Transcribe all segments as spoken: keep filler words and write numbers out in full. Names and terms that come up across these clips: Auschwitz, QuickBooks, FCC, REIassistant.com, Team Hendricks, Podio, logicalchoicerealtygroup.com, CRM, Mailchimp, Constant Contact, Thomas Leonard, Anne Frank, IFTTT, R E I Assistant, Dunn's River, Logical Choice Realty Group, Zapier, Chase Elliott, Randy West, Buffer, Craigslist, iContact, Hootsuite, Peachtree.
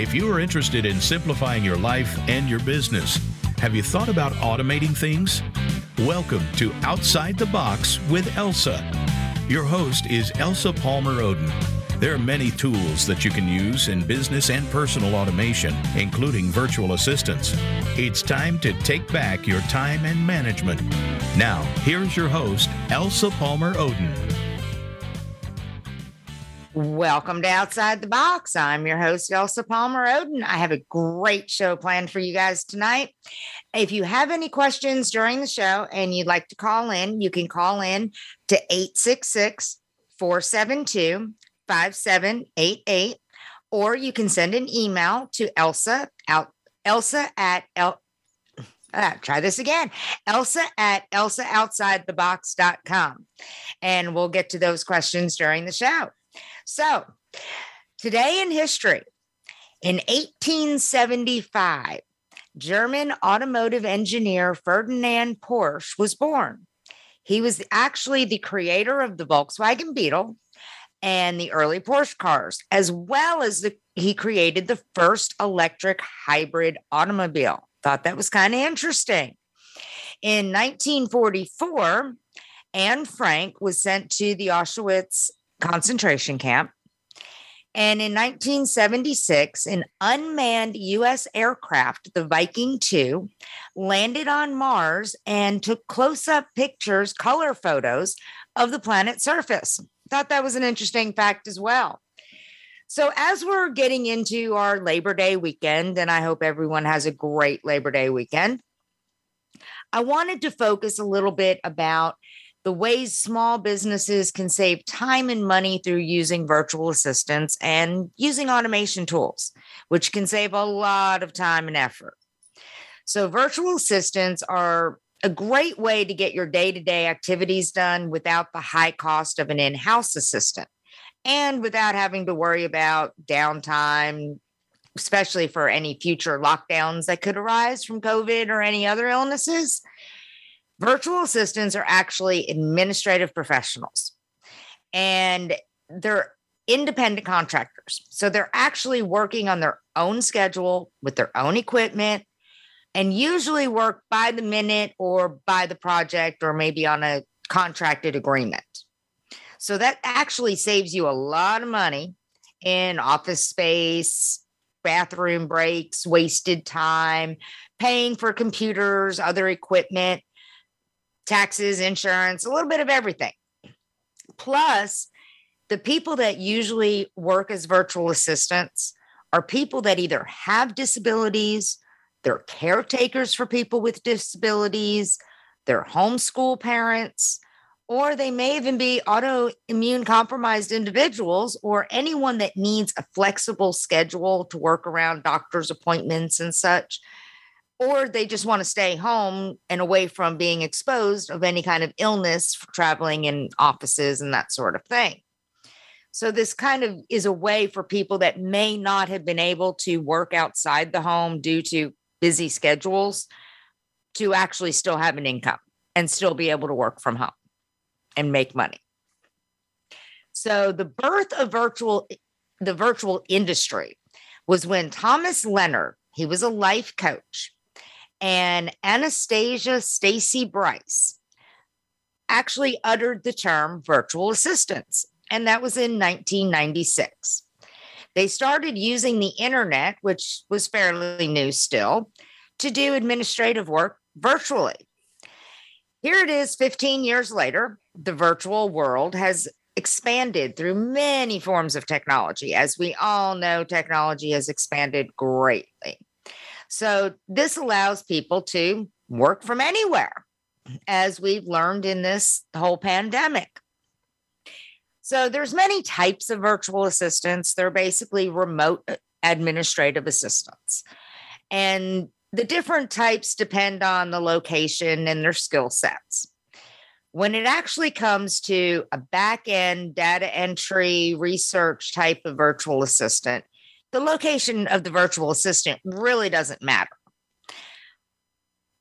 If you are interested in simplifying your life and your business, have you thought about automating things? Welcome to Outside the Box with Elsa. Your host is Elsa Palmer-Oden. There are many tools that you can use in business and personal automation, including virtual assistants. It's time to take back your time and management. Now, here's your host, Elsa Palmer-Oden. Welcome to Outside the Box. I'm your host, Elsa Palmer-Oden. I have a great show planned for you guys tonight. If you have any questions during the show and you'd like to call in, you can call in to eight six six, four seven two, five seven eight eight, or you can send an email to Elsa out Elsa at El, uh, try this again, Elsa at Elsa Outside the Box dot com. And we'll get to those questions during the show. So today in history, in eighteen seventy-five, German automotive engineer Ferdinand Porsche was born. He was actually the creator of the Volkswagen Beetle and the early Porsche cars, as well as the, he created the first electric hybrid automobile. Thought that was kind of interesting. In nineteen forty-four, Anne Frank was sent to the Auschwitz concentration camp. And in nineteen seventy-six, an unmanned U S aircraft, the Viking two, landed on Mars and took close-up pictures, color photos of the planet's surface. Thought that was an interesting fact as well. So as we're getting into our Labor Day weekend, and I hope everyone has a great Labor Day weekend, I wanted to focus a little bit about the ways small businesses can save time and money through using virtual assistants and using automation tools, which can save a lot of time and effort. So virtual assistants are a great way to get your day-to-day activities done without the high cost of an in-house assistant and without having to worry about downtime, especially for any future lockdowns that could arise from COVID or any other illnesses. Virtual assistants are actually administrative professionals, and they're independent contractors. So they're actually working on their own schedule with their own equipment and usually work by the minute or by the project or maybe on a contracted agreement. So that actually saves you a lot of money in office space, bathroom breaks, wasted time, paying for computers, other equipment, taxes, insurance, a little bit of everything. Plus, the people that usually work as virtual assistants are people that either have disabilities, they're caretakers for people with disabilities, they're homeschool parents, or they may even be autoimmune compromised individuals or anyone that needs a flexible schedule to work around doctor's appointments and such. Or they just want to stay home and away from being exposed of any kind of illness, for traveling in offices and that sort of thing. So this kind of is a way for people that may not have been able to work outside the home due to busy schedules to actually still have an income and still be able to work from home and make money. So the birth of virtual, the virtual industry was when Thomas Leonard, he was a life coach, and Anastasia Stacey Bryce actually uttered the term virtual assistants, and that was in nineteen ninety-six. They started using the internet, which was fairly new still, to do administrative work virtually. Here it is fifteen years later, the virtual world has expanded through many forms of technology. As we all know, technology has expanded greatly. So this allows people to work from anywhere, as we've learned in this whole pandemic. So there's many types of virtual assistants. They're basically remote administrative assistants. And the different types depend on the location and their skill sets. When it actually comes to a back-end data entry research type of virtual assistant, the location of the virtual assistant really doesn't matter.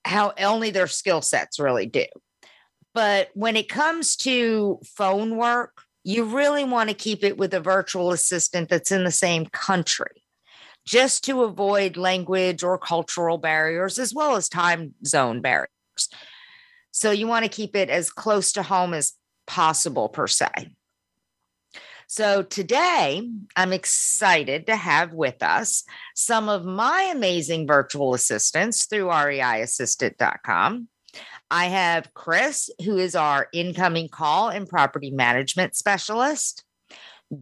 How only their skill sets really do. But when it comes to phone work, you really want to keep it with a virtual assistant that's in the same country, just to avoid language or cultural barriers, as well as time zone barriers. So you want to keep it as close to home as possible, per se. So today, I'm excited to have with us some of my amazing virtual assistants through R E I Assistant dot com. I have Chris, who is our incoming call and property management specialist,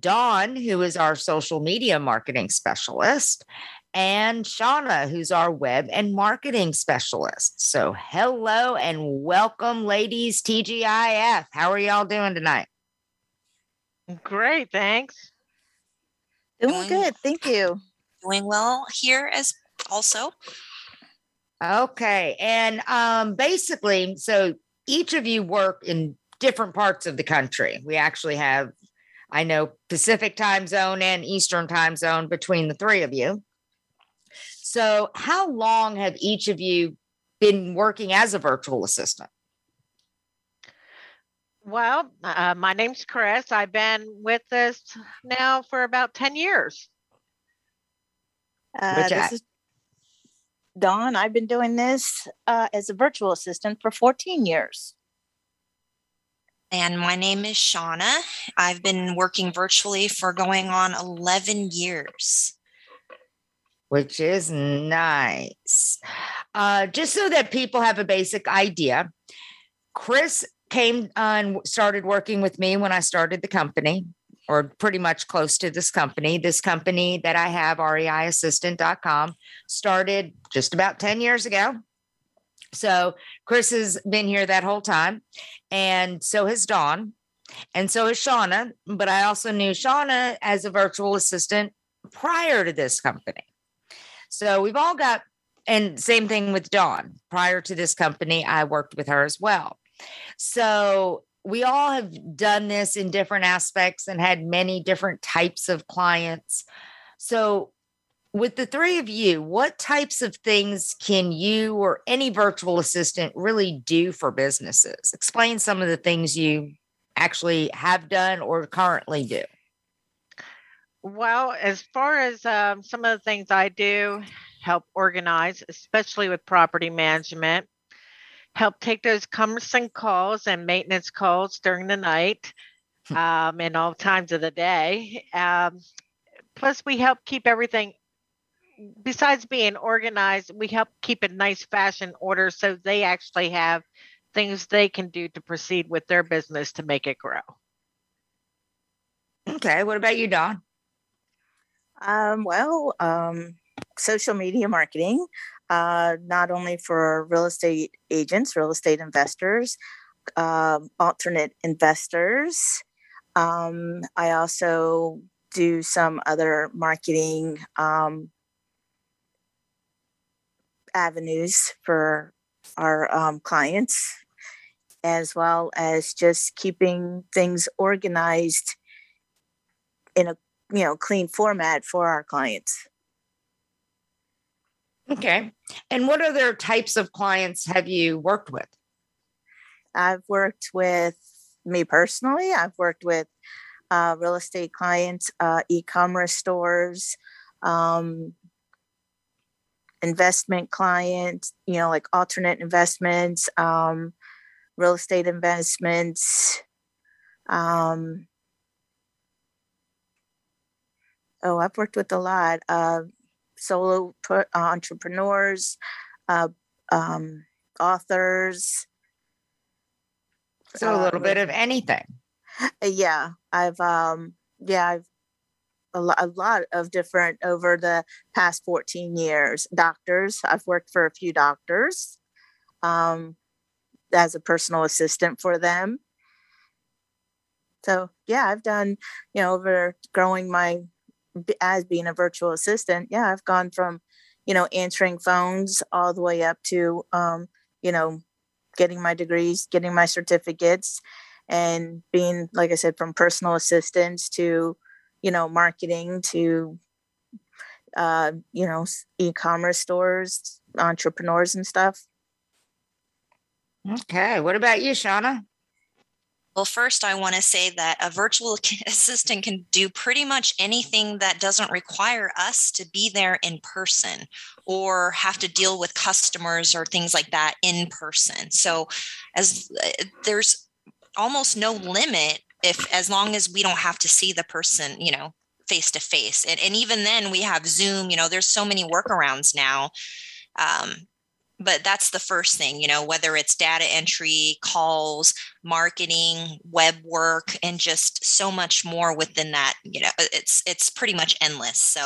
Dawn, who is our social media marketing specialist, and Shauna, who's our web and marketing specialist. So hello and welcome, ladies, T G I F. How are y'all doing tonight? Great, thanks. Doing, doing good, thank you. Doing well here as also. Okay, and um, basically, so each of you work in different parts of the country. We actually have, I know, Pacific time zone and Eastern time zone between the three of you. So how long have each of you been working as a virtual assistant? Well, uh, my name's Chris. I've been with us now for about ten years. Uh, this is Dawn. I've been doing this uh, as a virtual assistant for fourteen years. And my name is Shauna. I've been working virtually for going on eleven years. Which is nice. Uh, just so that people have a basic idea, Chris came and started working with me when I started the company, or pretty much close to this company. This company that I have, R E I Assistant dot com, started just about ten years ago. So Chris has been here that whole time, and so has Dawn, and so has Shauna. But I also knew Shauna as a virtual assistant prior to this company. So we've all got, and same thing with Dawn. Prior to this company, I worked with her as well. So we all have done this in different aspects and had many different types of clients. So with the three of you, what types of things can you or any virtual assistant really do for businesses? Explain some of the things you actually have done or currently do. Well, as far as um, some of the things I do, help organize, especially with property management, help take those cumbersome calls and maintenance calls during the night um, and all times of the day. Um, plus, we help keep everything. Besides being organized, we help keep in nice fashion order so they actually have things they can do to proceed with their business to make it grow. Okay. What about you, Dawn? Um, well, um, social media marketing, uh, not only for real estate agents, real estate investors, um, alternate investors. Um, I also do some other marketing, um, avenues for our um, clients, as well as just keeping things organized in a, you know, clean format for our clients. Okay. And what other types of clients have you worked with? I've worked with, me personally, I've worked with uh, real estate clients, uh, e-commerce stores, um, investment clients, you know, like alternate investments, um, real estate investments. Um, oh, I've worked with a lot of uh, solo pr- entrepreneurs, uh, um, authors. So a little um, bit of anything. Yeah, I've, um, yeah, I've, A lot, a lot of different over the past fourteen years. Doctors, I've worked for a few doctors um, as a personal assistant for them. So yeah, I've done, you know, over growing my, as being a virtual assistant, yeah, I've gone from, you know, answering phones all the way up to, um, you know, getting my degrees, getting my certificates, and being, like I said, from personal assistants to, you know, marketing to, uh, you know, e-commerce stores, entrepreneurs and stuff. Okay. What about you, Shauna? Well, first, I want to say that a virtual assistant can do pretty much anything that doesn't require us to be there in person or have to deal with customers or things like that in person. So as uh, there's almost no limit if as long as we don't have to see the person, you know, face to face. And and even then we have Zoom, you know, there's so many workarounds now. Um, But that's the first thing, you know, whether it's data entry, calls, marketing, web work, and just so much more within that, you know, it's it's pretty much endless. So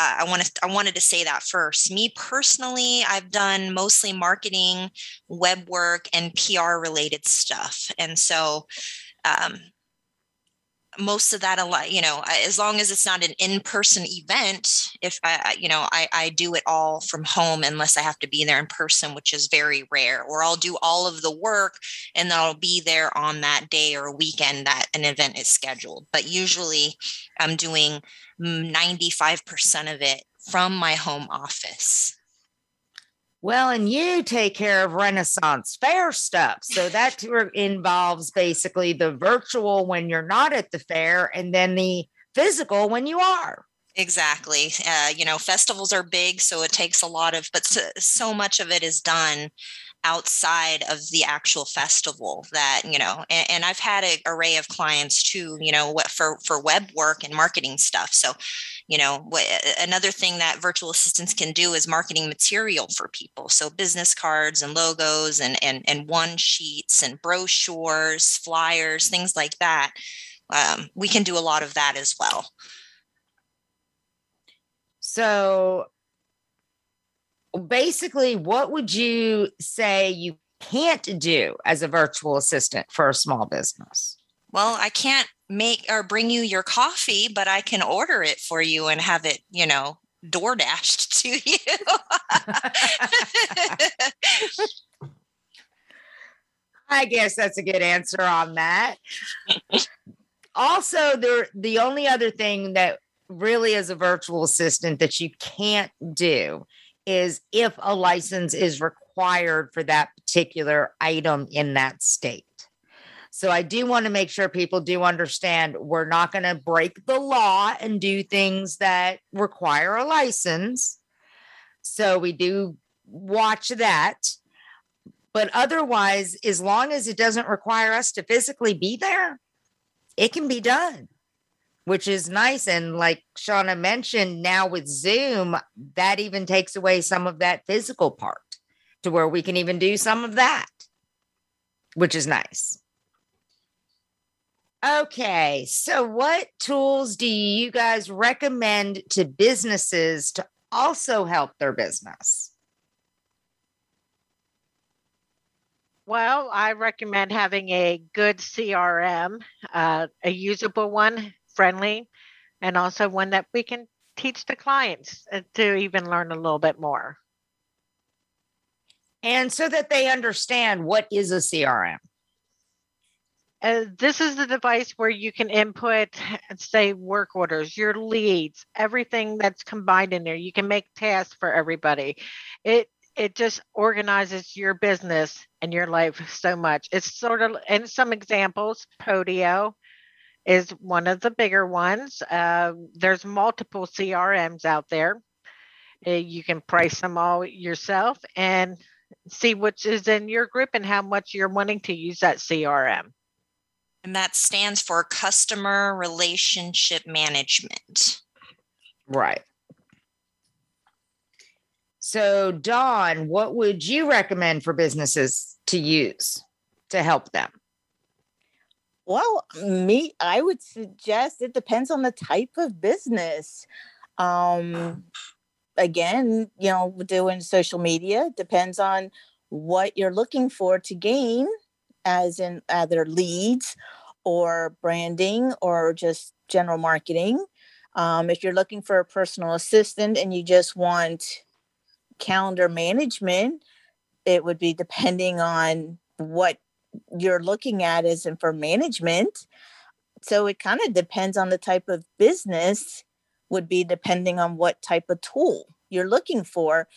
uh, I want to I wanted to say that first. Me personally, I've done mostly marketing, web work, and P R related stuff. And so um, most of that, a lot, you know, as long as it's not an in-person event, if I, you know, I, I do it all from home unless I have to be there in person, which is very rare, or I'll do all of the work and then I'll be there on that day or weekend that an event is scheduled. But usually I'm doing ninety-five percent of it from my home office. Well, and you take care of Renaissance Fair stuff. So that involves basically the virtual when you're not at the fair and then the physical when you are. Exactly. Uh, you know, festivals are big, so it takes a lot of, but so, so much of it is done outside of the actual festival that, you know, and, and I've had an array of clients too, you know, for, for web work and marketing stuff. So, you know, another thing that virtual assistants can do is marketing material for people. So business cards and logos and and and one sheets and brochures, flyers, things like that. Um, we can do a lot of that as well. So basically, what would you say you can't do as a virtual assistant for a small business? Well, I can't make or bring you your coffee, but I can order it for you and have it, you know, door dashed to you. I guess that's a good answer on that. Also, there, the only other thing that really is a virtual assistant that you can't do is if a license is required for that particular item in that state. So I do want to make sure people do understand we're not going to break the law and do things that require a license. So we do watch that. But otherwise, as long as it doesn't require us to physically be there, it can be done, which is nice. And like Shauna mentioned, now with Zoom, that even takes away some of that physical part to where we can even do some of that, which is nice. Okay, so what tools do you guys recommend to businesses to also help their business? Well, I recommend having a good C R M, uh, a usable one, friendly, and also one that we can teach the clients to even learn a little bit more. And so that they understand what is a C R M. Uh, this is the device where you can input, say, work orders, your leads, everything that's combined in there. You can make tasks for everybody. It it just organizes your business and your life so much. It's sort of, in some examples, Podio is one of the bigger ones. Uh, there's multiple C R Ms out there. Uh, you can price them all yourself and see which is in your group and how much you're wanting to use that C R M. And that stands for customer relationship management. Right. So, Dawn, what would you recommend for businesses to use to help them? Well, me, I would suggest it depends on the type of business. Um, again, you know, doing social media depends on what you're looking for to gain, as in either leads or branding or just general marketing. Um, if you're looking for a personal assistant and you just want calendar management, it would be depending on what you're looking at as in for management. So it kind of depends on the type of business, would be depending on what type of tool you're looking for.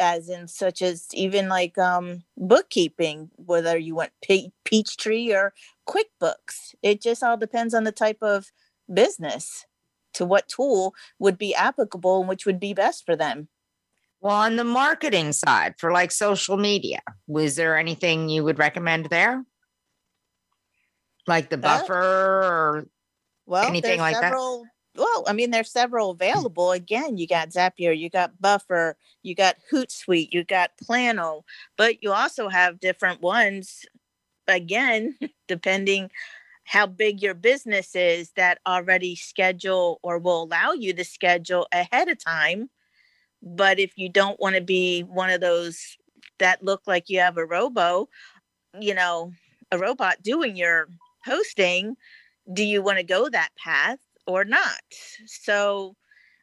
as in such as even like um, bookkeeping, whether you want Pe- Peachtree or QuickBooks. It just all depends on the type of business to what tool would be applicable and which would be best for them. Well, on the marketing side for like social media, was there anything you would recommend there? Like the Buffer uh, or well, anything like several, that? Well, I mean, there's several available. Again, you got Zapier, you got Buffer, you got Hootsuite, you got Plano, but you also have different ones, again, depending how big your business is, that already schedule or will allow you to schedule ahead of time. But if you don't want to be one of those that look like you have a robo, you know, a robot doing your hosting, do you want to go that path or not? So,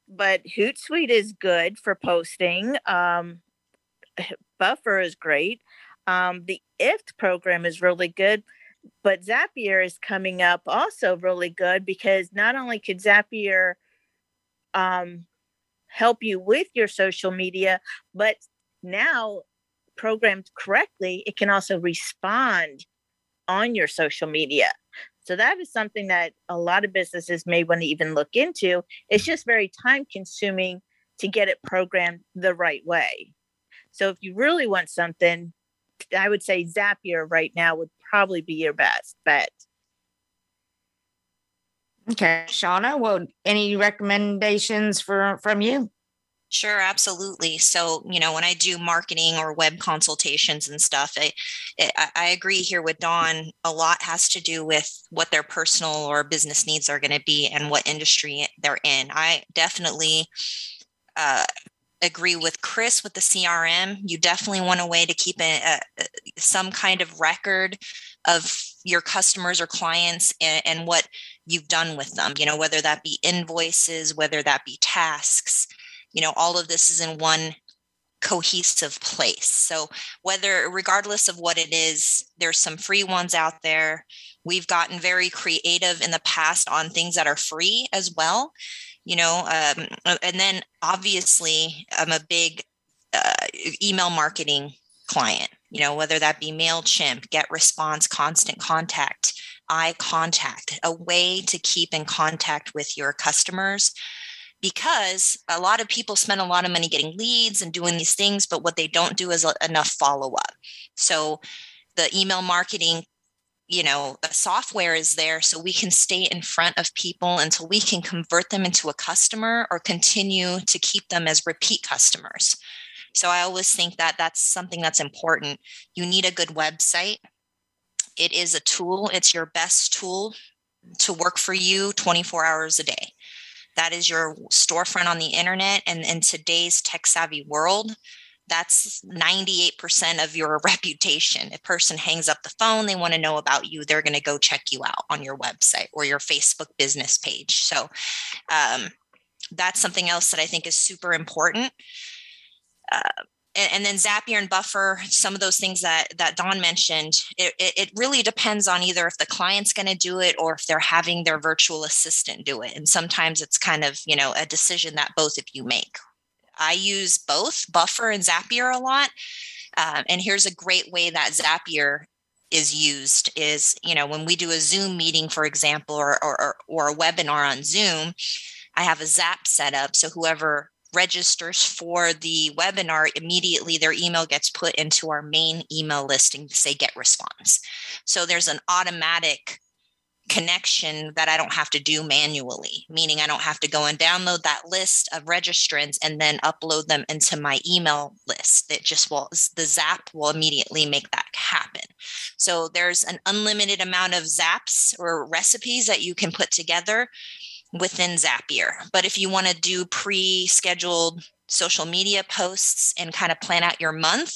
but Hootsuite is good for posting. Um, Buffer is great. Um, the I F T program is really good. But Zapier is coming up also really good, because not only could Zapier um, help you with your social media, but now programmed correctly, it can also respond on your social media. So that is something that a lot of businesses may want to even look into. It's just very time consuming to get it programmed the right way. So if you really want something, I would say Zapier right now would probably be your best bet. Okay, Shauna, well, any recommendations for, from you? Sure, absolutely. So, you know, when I do marketing or web consultations and stuff, I, I agree here with Dawn. A lot has to do with what their personal or business needs are going to be and what industry they're in. I definitely uh, agree with Chris with the C R M. You definitely want a way to keep a, a, some kind of record of your customers or clients and, and what you've done with them, you know, whether that be invoices, whether that be tasks. You know, all of this is in one cohesive place. So whether, regardless of what it is, there's some free ones out there. We've gotten very creative in the past on things that are free as well, you know, um, and then obviously I'm a big uh, email marketing client, you know, whether that be Mailchimp, GetResponse, Constant Contact, iContact, a way to keep in contact with your customers. Because a lot of people spend a lot of money getting leads and doing these things, but what they don't do is enough follow-up. So the email marketing, you know, software is there so we can stay in front of people until we can convert them into a customer or continue to keep them as repeat customers. So I always think that that's something that's important. You need a good website. It is a tool. It's your best tool to work for you twenty-four hours a day. That is your storefront on the internet. And in today's tech-savvy world, that's ninety-eight percent of your reputation. If a person hangs up the phone, they want to know about you, they're going to go check you out on your website or your Facebook business page. So um, that's something else that I think is super important. Uh, and, and then Zapier and Buffer, some of those things that, that Dawn mentioned, it, it, it really depends on either if the client's going to do it or if they're having their virtual assistant do it. And sometimes it's kind of, you know, a decision that both of you make. I use both Buffer and Zapier a lot. Um, and here's a great way that Zapier is used is, you know, when we do a Zoom meeting, for example, or, or, or a webinar on Zoom, I have a Zap set up. So whoever registers for the webinar, immediately their email gets put into our main email listing to say get response. So there's an automatic connection that I don't have to do manually, meaning I don't have to go and download that list of registrants and then upload them into my email list. It just will, the Zap will immediately make that happen. So there's an unlimited amount of Zaps or recipes that you can put together within Zapier. But if you want to do pre-scheduled social media posts and kind of plan out your month,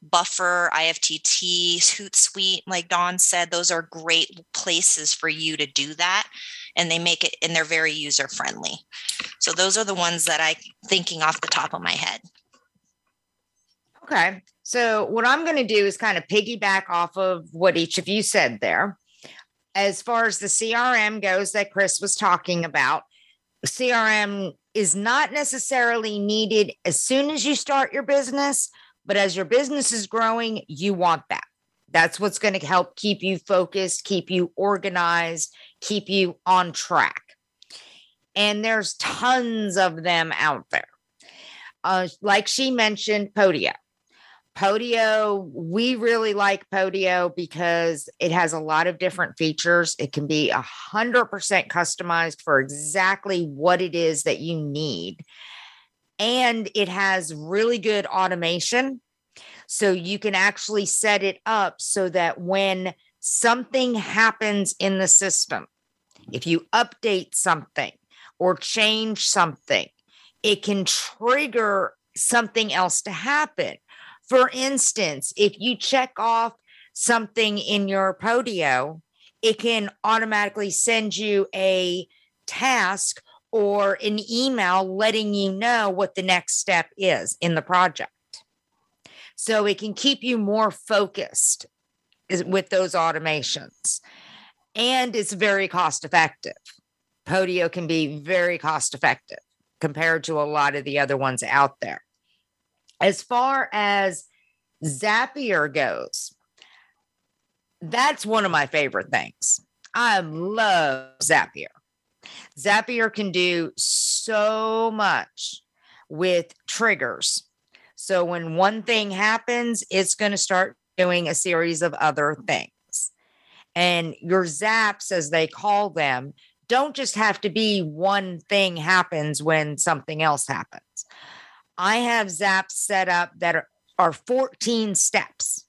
Buffer, I F T T, Hootsuite, like Dawn said, those are great places for you to do that. And they make it, and they're very user-friendly. So those are the ones that I'm thinking off the top of my head. Okay. So what I'm going to do is kind of piggyback off of what each of you said there. As far as the C R M goes that Chris was talking about, C R M is not necessarily needed as soon as you start your business, but as your business is growing, you want that. That's what's going to help keep you focused, keep you organized, keep you on track. And there's tons of them out there. Uh, like she mentioned, Podio. Podio, we really like Podio because it has a lot of different features. It can be one hundred percent customized for exactly what it is that you need. And it has really good automation. So you can actually set it up so that when something happens in the system, if you update something or change something, it can trigger something else to happen. For instance, if you check off something in your Podio, it can automatically send you a task or an email letting you know what the next step is in the project. So it can keep you more focused with those automations. And it's very cost effective. Podio can be very cost effective compared to a lot of the other ones out there. As far as Zapier goes, that's one of my favorite things. I love Zapier. Zapier can do so much with triggers. So when one thing happens, it's going to start doing a series of other things. And your zaps, as they call them, don't just have to be one thing happens when something else happens. I have zaps set up that are, are fourteen steps.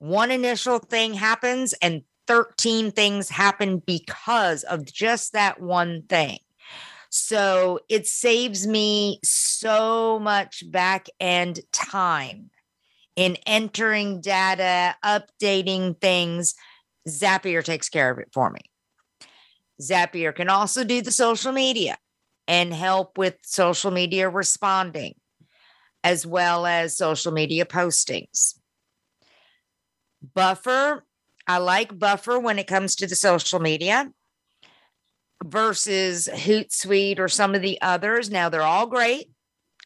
One initial thing happens and thirteen things happen because of just that one thing. So it saves me so much back end time in entering data, updating things. Zapier takes care of it for me. Zapier can also do the social media and help with social media responding, as well as social media postings. Buffer, I like Buffer when it comes to the social media versus Hootsuite or some of the others. Now, they're all great,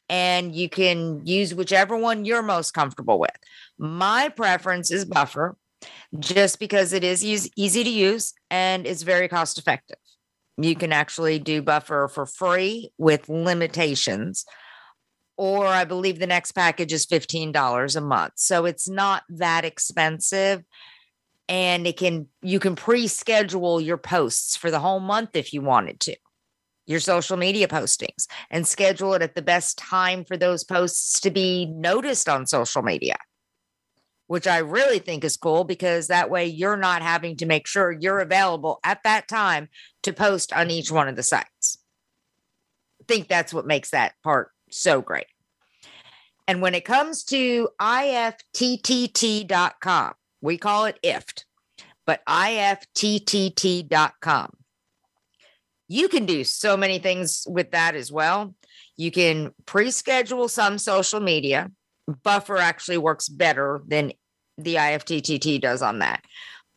and you can use whichever one you're most comfortable with. My preference is Buffer, just because it is easy, easy to use and it's very cost effective. You can actually do Buffer for free with limitations, or I believe the next package is fifteen dollars a month. So it's not that expensive, and it can, you can pre-schedule your posts for the whole month if you wanted to, your social media postings, and schedule it at the best time for those posts to be noticed on social media, which I really think is cool because that way you're not having to make sure you're available at that time to post on each one of the sites. I think that's what makes that part so great. And when it comes to I F T T T dot com, we call it I F T, but I F T T T dot com. You can do so many things with that as well. You can pre-schedule some social media. Buffer actually works better than the I F T T T does on that.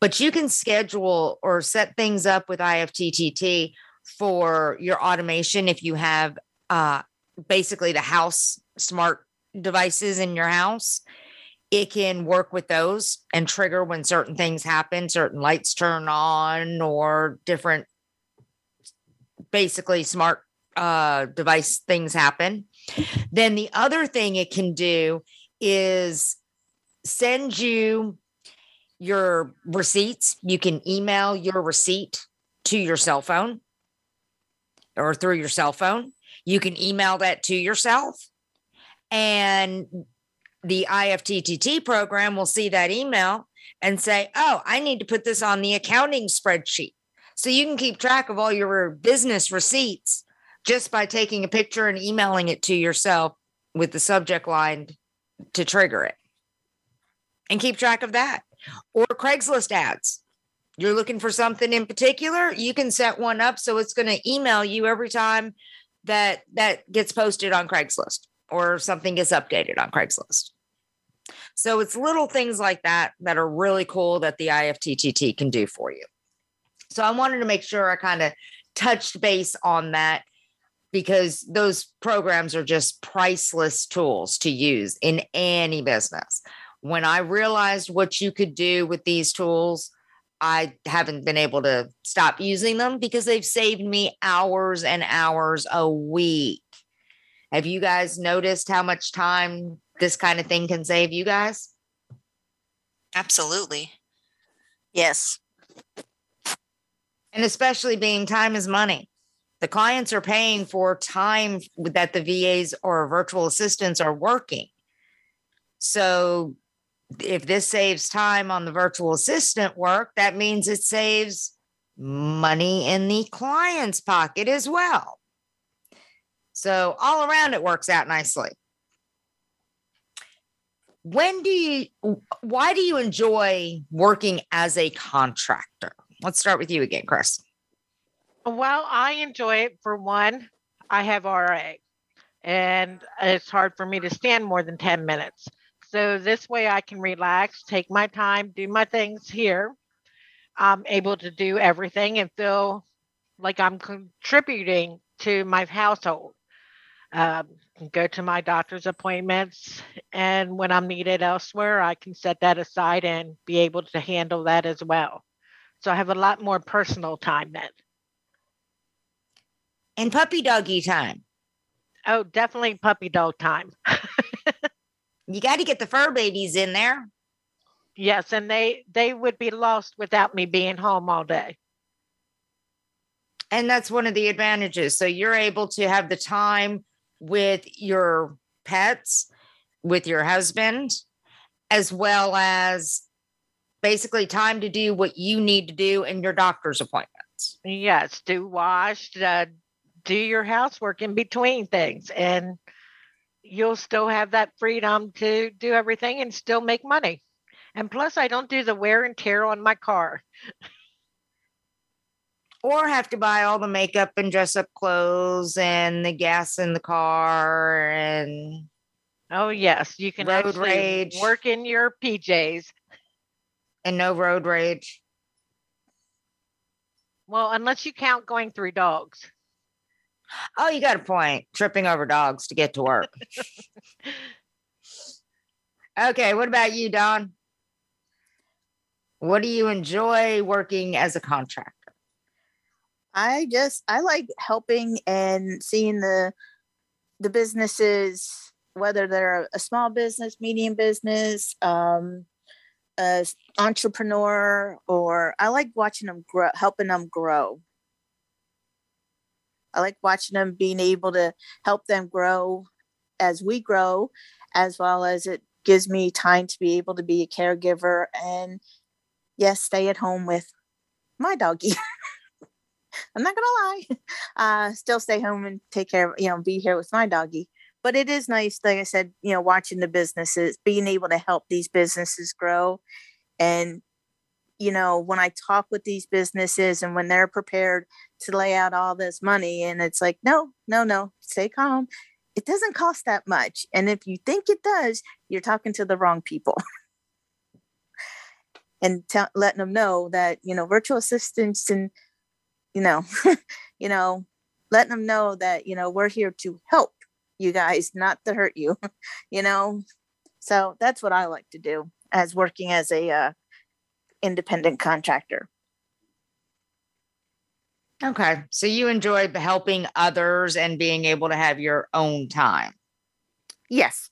But you can schedule or set things up with I F T T T for your automation if you have uh, basically the house smart devices in your house. It can work with those and trigger when certain things happen, certain lights turn on or different basically smart uh, device things happen. Then the other thing it can do is send you your receipts. You can email your receipt to your cell phone or through your cell phone. You can email that to yourself, and the I F T T T program will see that email and say, oh, I need to put this on the accounting spreadsheet. So you can keep track of all your business receipts just by taking a picture and emailing it to yourself with the subject line to trigger it and keep track of that. Or Craigslist ads. You're looking for something in particular, you can set one up so it's going to email you every time that that gets posted on Craigslist or something gets updated on Craigslist. So it's little things like that that are really cool that the I F T T T can do for you. So I wanted to make sure I kind of touched base on that. because those programs are just priceless tools to use in any business. When I realized what you could do with these tools, I haven't been able to stop using them because they've saved me hours and hours a week. Have you guys noticed how much time this kind of thing can save you guys? Absolutely. Yes. And especially being time is money. The clients are paying for time that the V As or virtual assistants are working. So if this saves time on the virtual assistant work, that means it saves money in the client's pocket as well. So all around, it works out nicely. When do you, why do you enjoy working as a contractor? Let's start with you again, Chris. Well, I enjoy it. For one, I have R A and it's hard for me to stand more than ten minutes. So this way I can relax, take my time, do my things here. I'm able to do everything and feel like I'm contributing to my household. Um, go to my doctor's appointments, and when I'm needed elsewhere, I can set that aside and be able to handle that as well. So I have a lot more personal time then. And puppy doggy time. Oh, definitely puppy dog time. You got to get the fur babies in there. Yes, and they, they would be lost without me being home all day. And that's one of the advantages. So you're able to have the time with your pets, with your husband, as well as basically time to do what you need to do in your doctor's appointments. Yes, do wash, uh, do your housework in between things. And you'll still have that freedom to do everything and still make money. And plus, I don't do the wear and tear on my car. Or have to buy all the makeup and dress up clothes and the gas in the car and. Oh, yes. You can road actually rage. Work in your P Js. And no road rage. Well, unless you count going through dogs. Oh, you got a point. Tripping over dogs to get to work. Okay. What about you, Dawn? What do you enjoy working as a contractor? I just, I like helping and seeing the the businesses, whether they're a small business, medium business, um, an entrepreneur, or I like watching them grow, helping them grow. I like watching them being able to help them grow as we grow, as well as it gives me time to be able to be a caregiver and, yes, stay at home with my doggie. I'm not going to lie, uh, still stay home and take care of, you know, be here with my doggy. But it is nice, like I said, you know, watching the businesses, being able to help these businesses grow. And, you know, when I talk with these businesses and when they're prepared to lay out all this money and it's like, no, no, no, stay calm. It doesn't cost that much. And if you think it does, you're talking to the wrong people. And t- letting them know that, you know, virtual assistants and You know, you know, letting them know that, you know, we're here to help you guys, not to hurt you, you know. So that's what I like to do as working as a uh, independent contractor. Okay. So you enjoy helping others and being able to have your own time. Yes.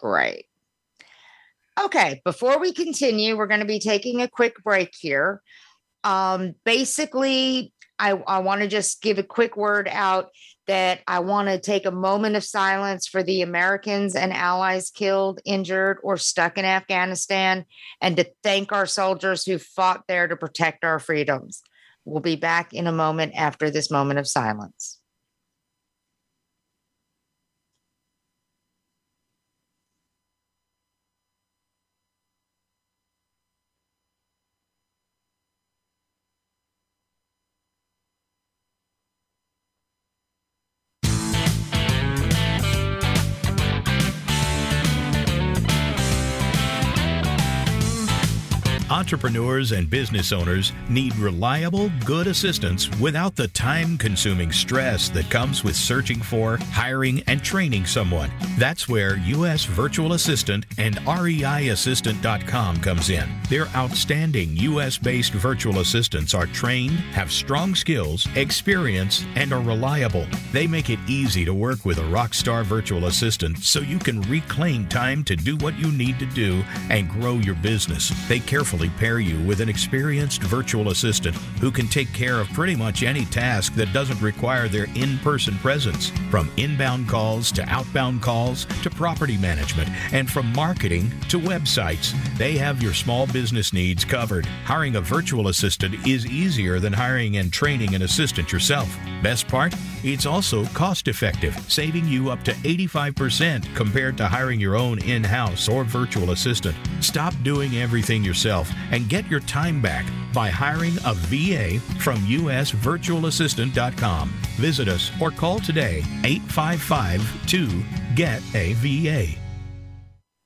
Great. Okay. Before we continue, we're going to be taking a quick break here. Um, basically, I, I want to just give a quick word out that I want to take a moment of silence for the Americans and allies killed, injured, or stuck in Afghanistan, and to thank our soldiers who fought there to protect our freedoms. We'll be back in a moment after this moment of silence. Entrepreneurs and business owners need reliable, good assistance without the time-consuming stress that comes with searching for, hiring, and training someone. That's where U S Virtual Assistant and R E I Assistant dot com comes in. Their outstanding U S-based virtual assistants are trained, have strong skills, experience, and are reliable. They make it easy to work with a rockstar virtual assistant so you can reclaim time to do what you need to do and grow your business. They carefully pair you with an experienced virtual assistant who can take care of pretty much any task that doesn't require their in-person presence. From inbound calls to outbound calls to property management and from marketing to websites, they have your small business needs covered. Hiring a virtual assistant is easier than hiring and training an assistant yourself. Best part? It's also cost-effective, saving you up to eighty-five percent compared to hiring your own in-house or virtual assistant. Stop doing everything yourself and get your time back by hiring a V A from U S virtual assistant dot com. Visit us or call today, eight five five, two, get a V A.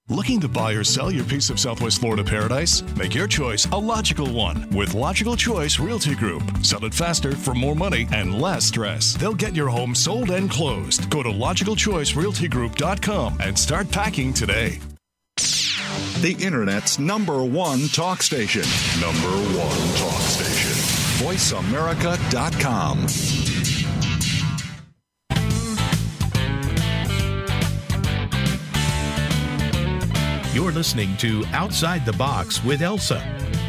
Looking to buy or sell your piece of Southwest Florida paradise? Make your choice a logical one with Logical Choice Realty Group. Sell it faster for more money and less stress. They'll get your home sold and closed. Go to logical choice realty group dot com and start packing today. The Internet's number one talk station. Number one talk station. voice america dot com. You're listening to Outside the Box with Elsa.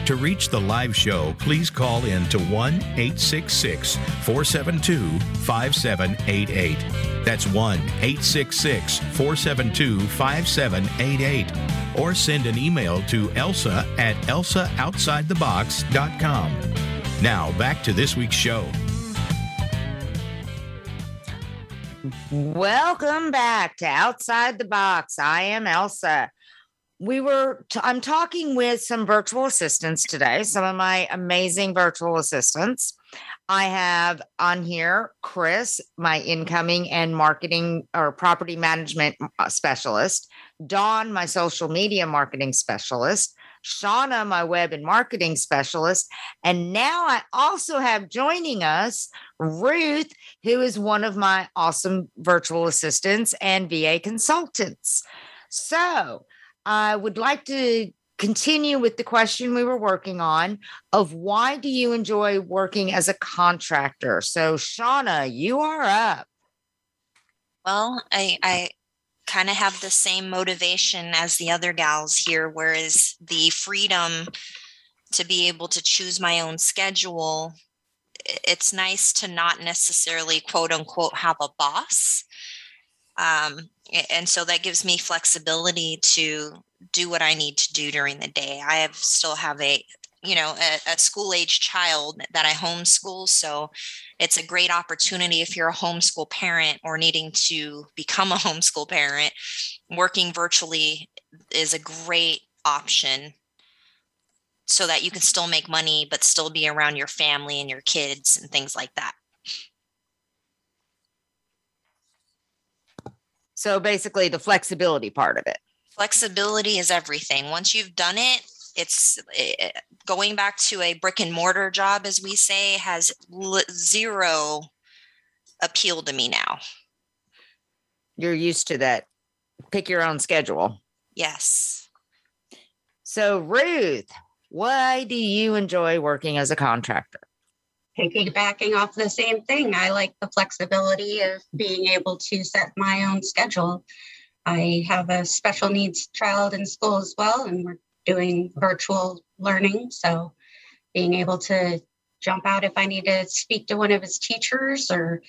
To reach the live show, please call in to one eight six six, four seven two, five seven eight eight. That's one eight six six, four seven two, five seven eight eight. Or send an email to Elsa at Elsa Outside the Box dot com. Now, back to this week's show. Welcome back to Outside the Box. I am Elsa. We were, t- I'm talking with some virtual assistants today, some of my amazing virtual assistants. I have on here Chris, my incoming and marketing or property management specialist, Dawn, my social media marketing specialist, Shauna, my web and marketing specialist, and now I also have joining us Ruth, who is one of my awesome virtual assistants and V A consultants. So I would like to continue with the question we were working on of why do you enjoy working as a contractor? So Shauna, you are up. Well, I... I... kind of have the same motivation as the other gals here, whereas the freedom to be able to choose my own schedule, it's nice to not necessarily quote unquote have a boss. Um, and so that gives me flexibility to do what I need to do during the day. I have still have a, you know, a, a school age child that I homeschool. So it's a great opportunity if you're a homeschool parent or needing to become a homeschool parent. Working virtually is a great option so that you can still make money, but still be around your family and your kids and things like that. So basically the flexibility part of it. Flexibility is everything. Once you've done it, It's it, going back to a brick and mortar job, as we say, has l- zero appeal to me now. You're used to that. Pick your own schedule. Yes. So, Ruth, why do you enjoy working as a contractor? Piggybacking off the same thing. I like the flexibility of being able to set my own schedule. I have a special needs child in school as well, and we're doing virtual learning. So being able to jump out if I need to speak to one of his teachers or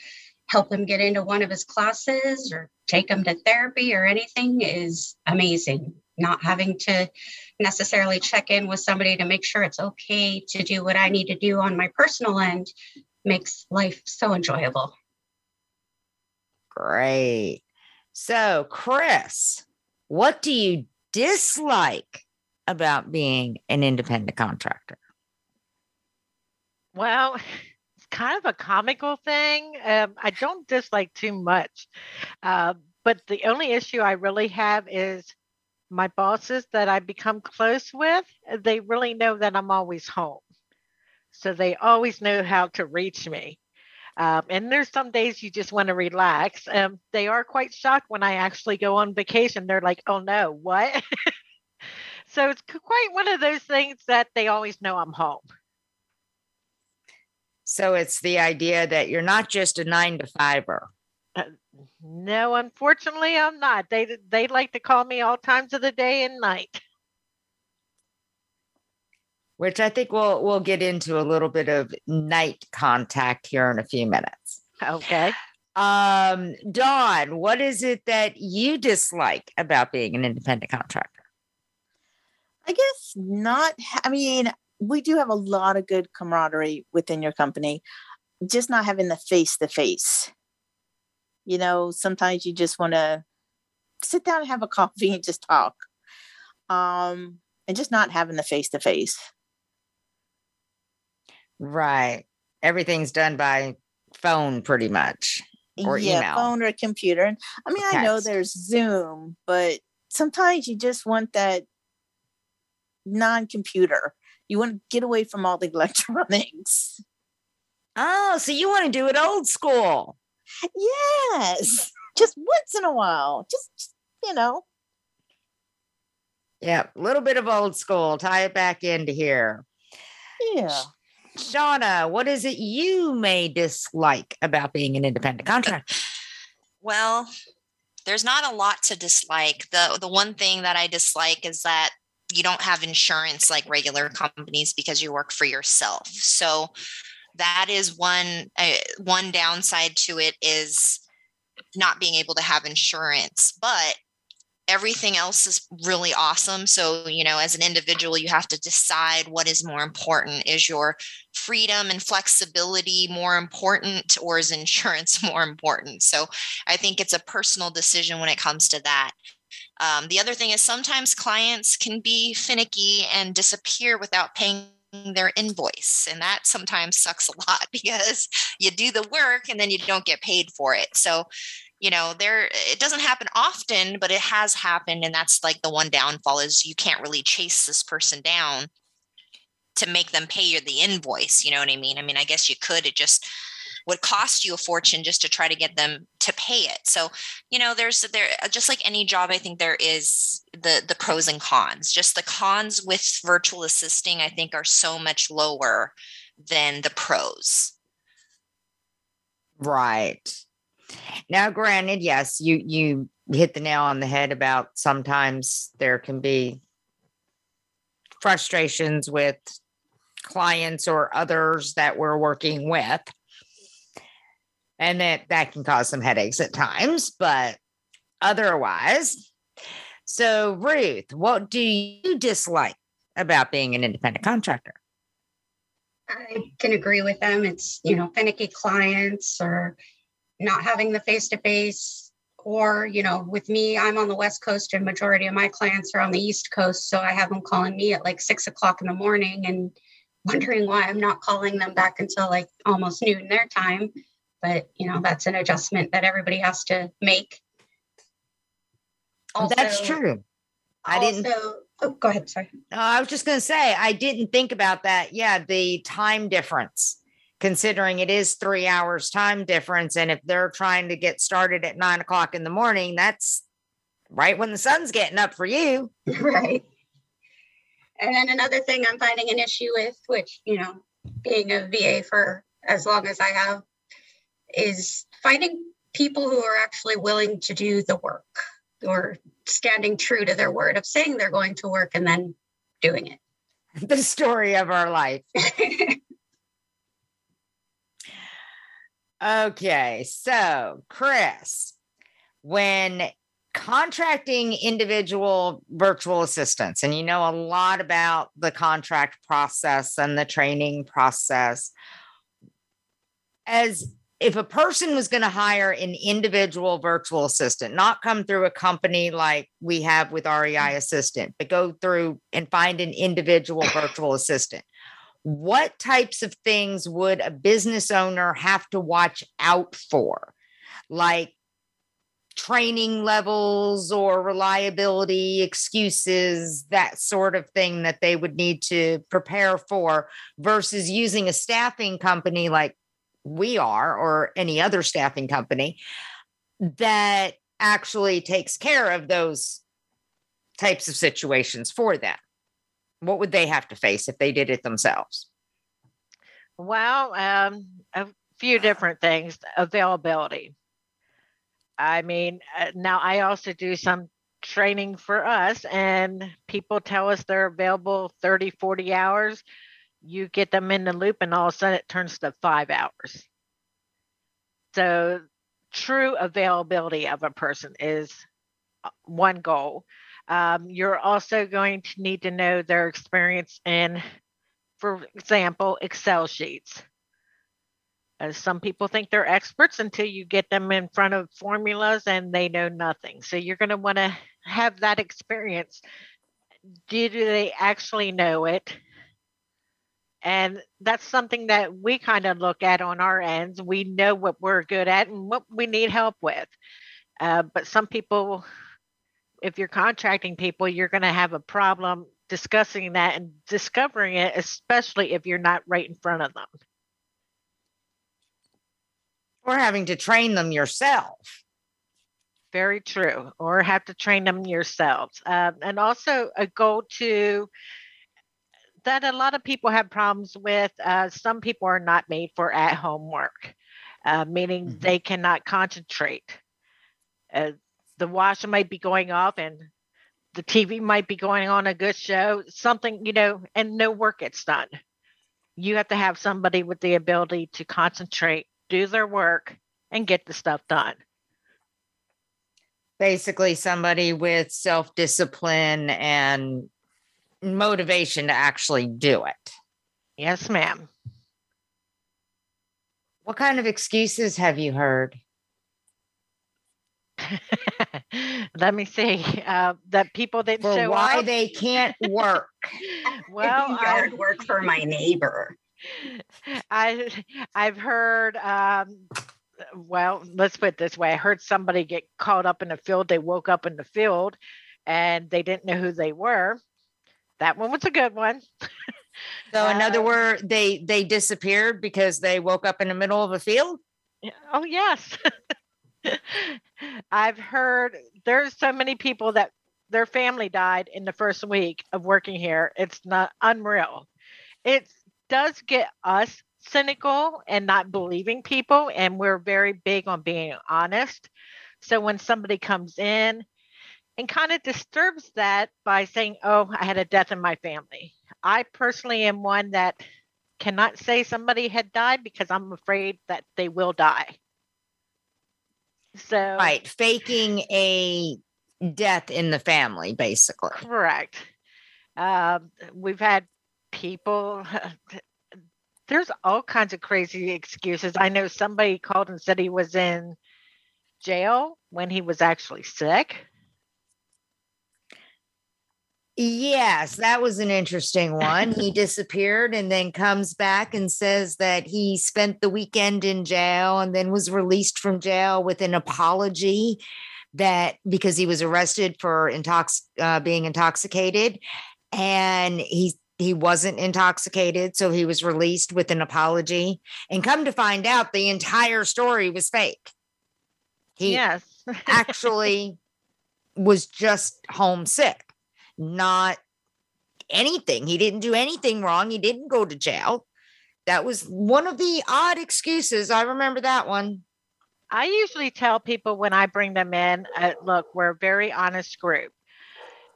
help him get into one of his classes or take him to therapy or anything is amazing. Not having to necessarily check in with somebody to make sure it's okay to do what I need to do on my personal end makes life so enjoyable. Great. So, Chris, what do you dislike about being an independent contractor? Well, it's kind of a comical thing. Um, I don't dislike too much, uh, but the only issue I really have is my bosses that I become close with, they really know that I'm always home. So they always know how to reach me. Um, and there's some days you just want to relax. Um, they are quite shocked when I actually go on vacation. They're like, oh no, what? So it's quite one of those things that they always know I'm home. So it's the idea that you're not just a nine to fiver. Uh, no, unfortunately, I'm not. They they like to call me all times of the day and night. Which I think we'll we'll get into a little bit of night contact here in a few minutes. Okay. Um, Dawn, what is it that you dislike about being an independent contractor? I guess not. I mean, we do have a lot of good camaraderie within your company, just not having the face to face. You know, sometimes you just want to sit down and have a coffee and just talk, um, and just not having the face to face. Right. Everything's done by phone pretty much, or yeah, email. Phone or computer. And I mean, okay. I know there's Zoom, but sometimes you just want that non-computer. You want to get away from all the electronics. Oh, so you want to do it old school. Yes. Just once in a while. Just, just you know. Yeah. A little bit of old school. Tie it back into here. Yeah. Shauna, what is it you may dislike about being an independent contractor? Well, there's not a lot to dislike. The, the one thing that I dislike is that you don't have insurance like regular companies because you work for yourself. So that is one, uh, one downside to it is not being able to have insurance, but everything else is really awesome. So, you know, as an individual, you have to decide what is more important. Is your freedom and flexibility more important, or is insurance more important? So I think it's a personal decision when it comes to that. Um, the other thing is sometimes clients can be finicky and disappear without paying their invoice. And that sometimes sucks a lot because you do the work and then you don't get paid for it. So, you know, there, it doesn't happen often, but it has happened. And that's like the one downfall is you can't really chase this person down to make them pay you the invoice. You know what I mean? I mean, I guess you could, it just would cost you a fortune just to try to get them to pay it. So, you know, there's there just like any job, I think there is the the pros and cons. Just the cons with virtual assisting, I think, are so much lower than the pros. Right. Now, granted, yes, you you hit the nail on the head about sometimes there can be frustrations with clients or others that we're working with. And that, that can cause some headaches at times, but otherwise. So, Ruth, what do you dislike about being an independent contractor? I can agree with them. It's, you know, finicky clients or not having the face-to-face or, you know, with me, I'm on the West Coast and majority of my clients are on the East Coast. So I have them calling me at like six o'clock in the morning and wondering why I'm not calling them back until like almost noon their time. But, you know, that's an adjustment that everybody has to make. Also, that's true. I also, didn't. Oh, go ahead. Sorry. No, I was just going to say, I didn't think about that. Yeah. The time difference, considering it is three hours time difference. And if they're trying to get started at nine o'clock in the morning, that's right when the sun's getting up for you. Right. And then another thing I'm finding an issue with, which, you know, being a V A for as long as I have, is finding people who are actually willing to do the work or standing true to their word of saying they're going to work and then doing it. The story of our life. Okay, so Chris, when contracting individual virtual assistants, and you know a lot about the contract process and the training process, as if a person was going to hire an individual virtual assistant, not come through a company like we have with R E I Assistant, but go through and find an individual virtual assistant, what types of things would a business owner have to watch out for? Like training levels or reliability excuses, that sort of thing that they would need to prepare for, versus using a staffing company like we are or any other staffing company that actually takes care of those types of situations for them. What would they have to face if they did it themselves? Well, um, a few different things. Availability. I mean, now I also do some training for us, and people tell us they're available thirty, forty hours. You get them in the loop and all of a sudden it turns to five hours. So true availability of a person is one goal. Um, you're also going to need to know their experience in, for example, Excel sheets. As some people think they're experts until you get them in front of formulas and they know nothing. So you're going to want to have that experience. Do, do they actually know it? And that's something that we kind of look at on our ends. We know what we're good at and what we need help with. Uh, but some people, if you're contracting people, you're going to have a problem discussing that and discovering it, especially if you're not right in front of them. Or having to train them yourself. Very true. Or have to train them yourselves. Um, and also a goal to that a lot of people have problems with. Uh, some people are not made for at-home work, uh, meaning mm-hmm. they cannot concentrate. Uh, the washer might be going off and the T V might be going on a good show, something, you know, and no work gets done. You have to have somebody with the ability to concentrate, do their work, and get the stuff done. Basically, somebody with self-discipline and motivation to actually do it. Yes, ma'am. What kind of excuses have you heard? Let me see. Uh, that people didn't for show why up. They can't work. Well, yard um, work for my neighbor. I, I've heard, um, well, let's put it this way. I heard somebody get caught up in the field. They woke up in the field and they didn't know who they were. That one was a good one. So in uh, other words, they, they disappeared because they woke up in the middle of a field? Oh, yes. I've heard there's so many people that their family died in the first week of working here. It's not unreal. It's, does get us cynical and not believing people, and we're very big on being honest. So when somebody comes in and kind of disturbs that by saying, oh, I had a death in my family. I personally am one that cannot say somebody had died because I'm afraid that they will die. So right, faking a death in the family, basically. Correct. Um, we've had people, there's all kinds of crazy excuses. I know somebody called and said he was in jail when he was actually sick. Yes, that was an interesting one. He disappeared and then comes back and says that he spent the weekend in jail and then was released from jail with an apology that because he was arrested for intox- uh, being intoxicated, and he He wasn't intoxicated, so he was released with an apology. And come to find out, the entire story was fake. He yes. actually was just homesick, not anything. He didn't do anything wrong. He didn't go to jail. That was one of the odd excuses. I remember that one. I usually tell people when I bring them in, uh, look, we're a very honest group.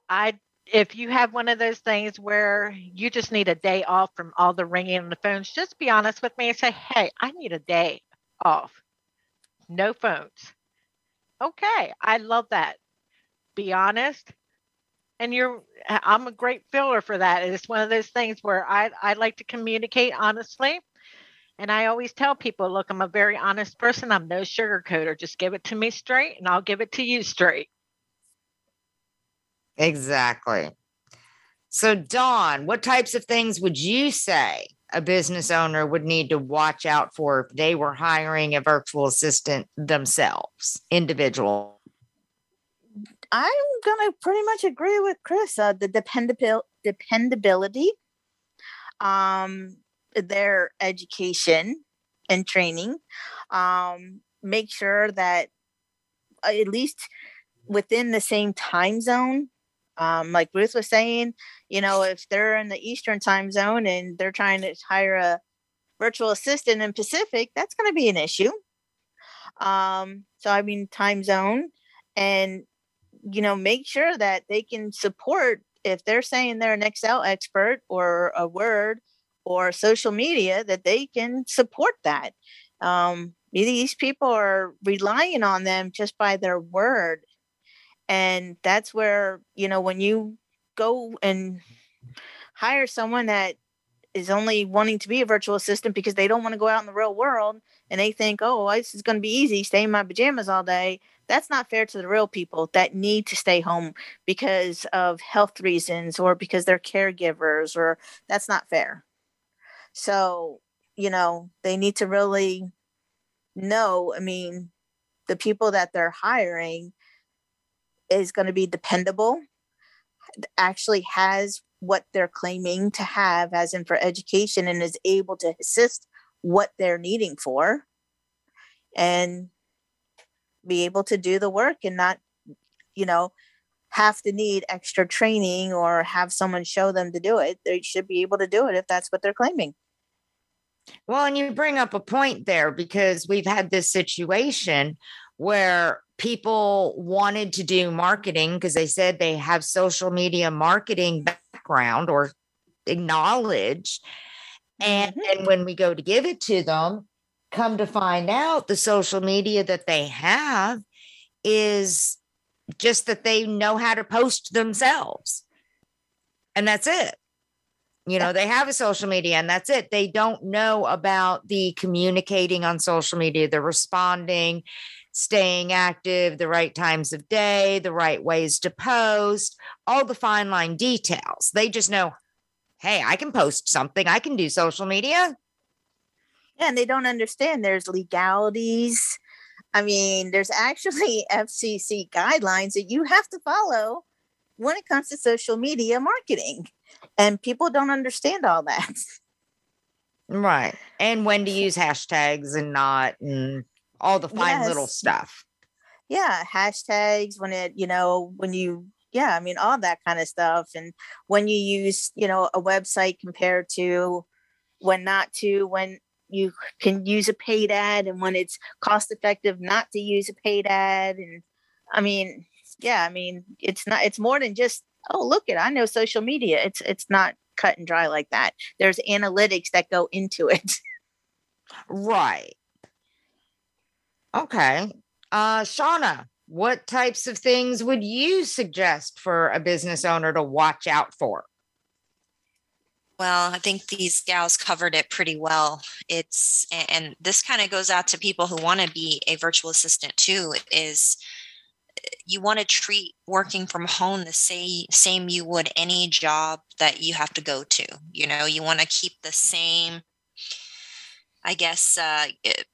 I If you have one of those things where you just need a day off from all the ringing on the phones, just be honest with me and say, hey, I need a day off. No phones. Okay. I love that. Be honest. And you're, I'm a great filler for that. And it's one of those things where I, I like to communicate honestly. And I always tell people, look, I'm a very honest person. I'm no sugarcoater. Just give it to me straight and I'll give it to you straight. Exactly. So, Dawn, what types of things would you say a business owner would need to watch out for if they were hiring a virtual assistant themselves, individual? I'm going to pretty much agree with Chris. Uh, the dependabil- dependability, um, their education and training, um, make sure that at least within the same time zone, um, like Ruth was saying, you know, if they're in the Eastern time zone and they're trying to hire a virtual assistant in Pacific, that's going to be an issue. Um, so, I mean, time zone, and, you know, make sure that they can support if they're saying they're an Excel expert or a Word or social media, that they can support that. Um, these people are relying on them just by their word. And that's where, you know, when you go and hire someone that is only wanting to be a virtual assistant because they don't want to go out in the real world, and they think, oh, well, this is going to be easy, stay in my pajamas all day. That's not fair to the real people that need to stay home because of health reasons or because they're caregivers, or that's not fair. So, you know, they need to really know, I mean, the people that they're hiring is going to be dependable, actually has what they're claiming to have, as in for education, and is able to assist what they're needing for, and be able to do the work and not, you know, have to need extra training or have someone show them to do it. They should be able to do it if that's what they're claiming. Well, and you bring up a point there, because we've had this situation where people wanted to do marketing because they said they have social media marketing background or knowledge. And, mm-hmm. and when we go to give it to them, come to find out the social media that they have is just that they know how to post themselves. And that's it. You know, they have a social media and that's it. They don't know about the communicating on social media, the responding, staying active, the right times of day, the right ways to post, all the fine line details. They just know, hey, I can post something. I can do social media. Yeah, and they don't understand there's legalities. I mean, there's actually F C C guidelines that you have to follow when it comes to social media marketing. And people don't understand all that. Right. And when to use hashtags and not, and all the fine yes. little stuff. Yeah. Hashtags when it, you know, when you, yeah, I mean, all that kind of stuff. And when you use, you know, a website compared to when not to, when you can use a paid ad and when it's cost effective not to use a paid ad. And I mean, yeah, I mean, it's not, it's more than just, oh, look it, I know social media. It's, it's not cut and dry like that. There's analytics that go into it. Right. Okay. Uh, Shauna, what types of things would you suggest for a business owner to watch out for? Well, I think these gals covered it pretty well. It's, and this kind of goes out to people who want to be a virtual assistant too, is you want to treat working from home the same, same you would any job that you have to go to. You know, you want to keep the same, I guess, uh, it,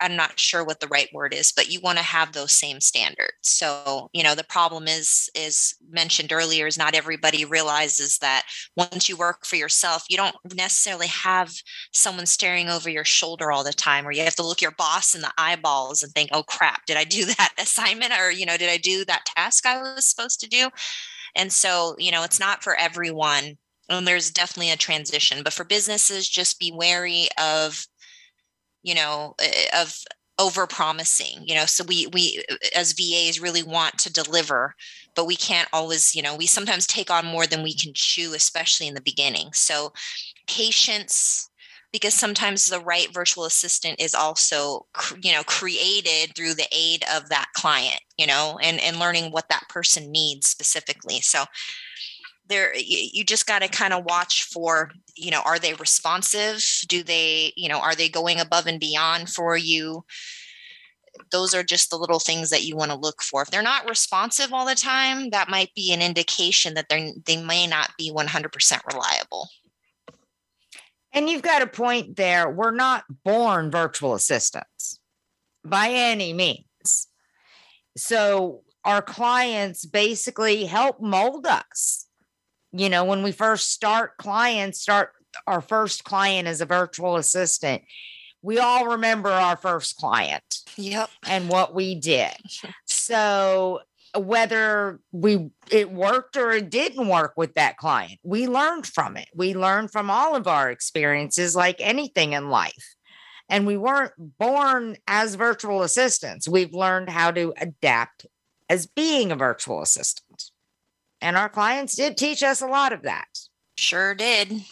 I'm not sure what the right word is, but you want to have those same standards. So, you know, the problem is, is mentioned earlier, is not everybody realizes that once you work for yourself, you don't necessarily have someone staring over your shoulder all the time, or you have to look your boss in the eyeballs and think, oh crap, did I do that assignment? Or, you know, did I do that task I was supposed to do? And so, you know, it's not for everyone, and there's definitely a transition, but for businesses, just be wary of, you know, of over-promising, you know, so we, we as V As really want to deliver, but we can't always, you know, we sometimes take on more than we can chew, especially in the beginning. So patience, because sometimes the right virtual assistant is also, you know, created through the aid of that client, you know, and, and learning what that person needs specifically. So there, you just got to kind of watch for, you know, are they responsive? Do they, you know, are they going above and beyond for you? Those are just the little things that you want to look for. If they're not responsive all the time, that might be an indication that they they may not be one hundred percent reliable. And you've got a point there. We're not born virtual assistants by any means. So our clients basically help mold us. You know, when we first start clients, start our first client as a virtual assistant, we all remember our first client. Yep. And what we did. So whether we it worked or it didn't work with that client, we learned from it. We learned from all of our experiences, like anything in life. And we weren't born as virtual assistants. We've learned how to adapt as being a virtual assistant. And our clients did teach us a lot of that. Sure did.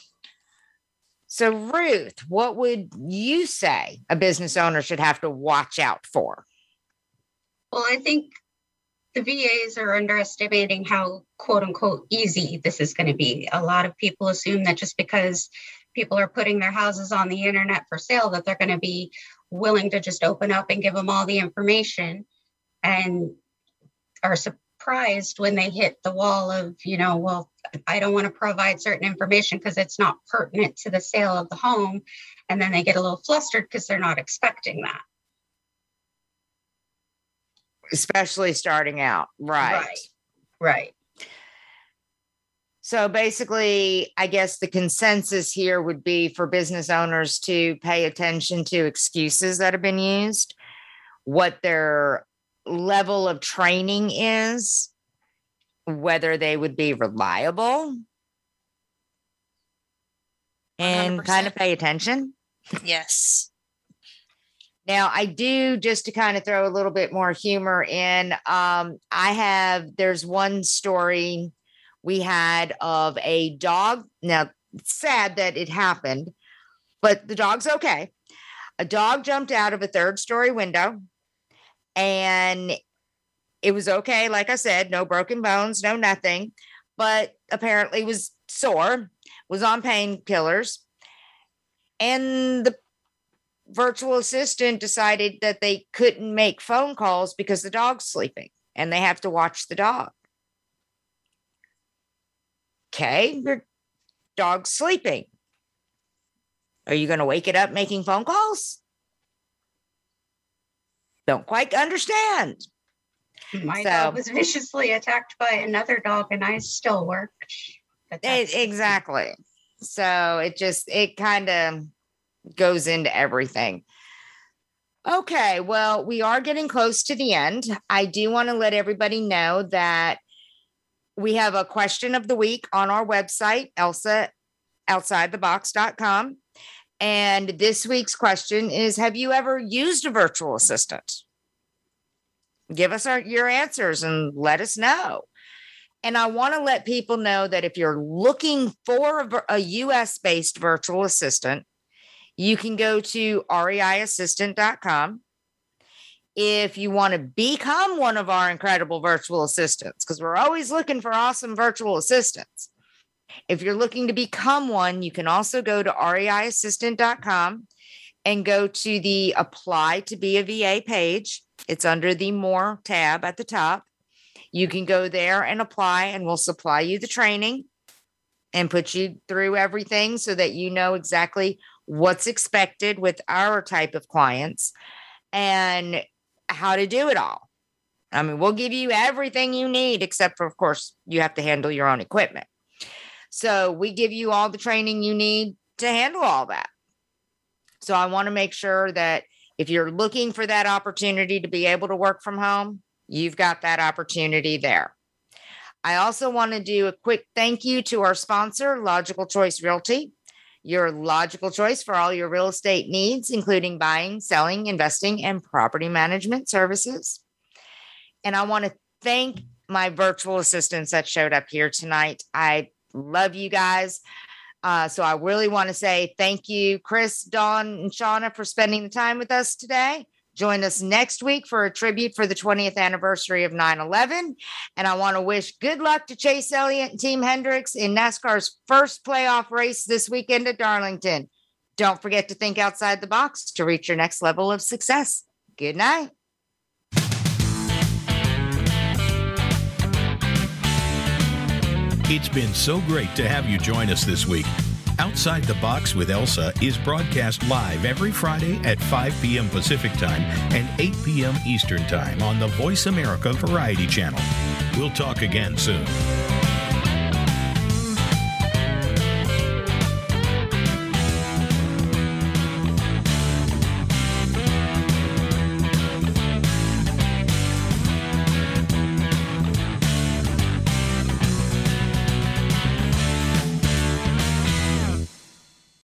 So, Ruth, what would you say a business owner should have to watch out for? Well, I think the V As are underestimating how, quote unquote, easy this is going to be. A lot of people assume that just because people are putting their houses on the internet for sale, that they're going to be willing to just open up and give them all the information, and are surprised when they hit the wall of, you know, well, I don't want to provide certain information because it's not pertinent to the sale of the home. And then they get a little flustered because they're not expecting that. Especially starting out. Right. Right. Right. So basically, I guess the consensus here would be for business owners to pay attention to excuses that have been used, what their level of training is, whether they would be reliable, and one hundred percent kind of pay attention. Yes. Now, I do, just to kind of throw a little bit more humor in, um, I have, there's one story we had of a dog. Now, it's sad that it happened, but the dog's okay. A dog jumped out of a third story window, and it was okay. Like I said, no broken bones, no nothing, but apparently was sore, was on painkillers. And the virtual assistant decided that they couldn't make phone calls because the dog's sleeping and they have to watch the dog. Okay, your dog's sleeping. Are you going to wake it up making phone calls? Don't quite understand. My so, dog was viciously attacked by another dog, and I still worked. It, exactly. So it just, it kind of goes into everything. Okay. Well, we are getting close to the end. I do want to let everybody know that we have a question of the week on our website, Elsa Outside the Box dot com. And this week's question is, have you ever used a virtual assistant? Give us our, your answers and let us know. And I want to let people know that if you're looking for a, a U S-based virtual assistant, you can go to R E I assistant dot com. If you want to become one of our incredible virtual assistants, because we're always looking for awesome virtual assistants. If you're looking to become one, you can also go to R E I assistant dot com and go to the Apply to be a V A page. It's under the More tab at the top. You can go there and apply, and we'll supply you the training and put you through everything so that you know exactly what's expected with our type of clients and how to do it all. I mean, we'll give you everything you need, except for, of course, you have to handle your own equipment. So we give you all the training you need to handle all that. So I want to make sure that if you're looking for that opportunity to be able to work from home, you've got that opportunity there. I also want to do a quick thank you to our sponsor, Logical Choice Realty, your logical choice for all your real estate needs, including buying, selling, investing, and property management services. And I want to thank my virtual assistants that showed up here tonight. I love you guys. Uh, so I really want to say thank you, Chris, Dawn, and Shauna, for spending the time with us today. Join us next week for a tribute for the twentieth anniversary of nine eleven. And I want to wish good luck to Chase Elliott and Team Hendricks in NASCAR's first playoff race this weekend at Darlington. Don't forget to think outside the box to reach your next level of success. Good night. It's been so great to have you join us this week. Outside the Box with Elsa is broadcast live every Friday at five p.m. Pacific Time and eight p.m. Eastern Time on the Voice America Variety Channel. We'll talk again soon.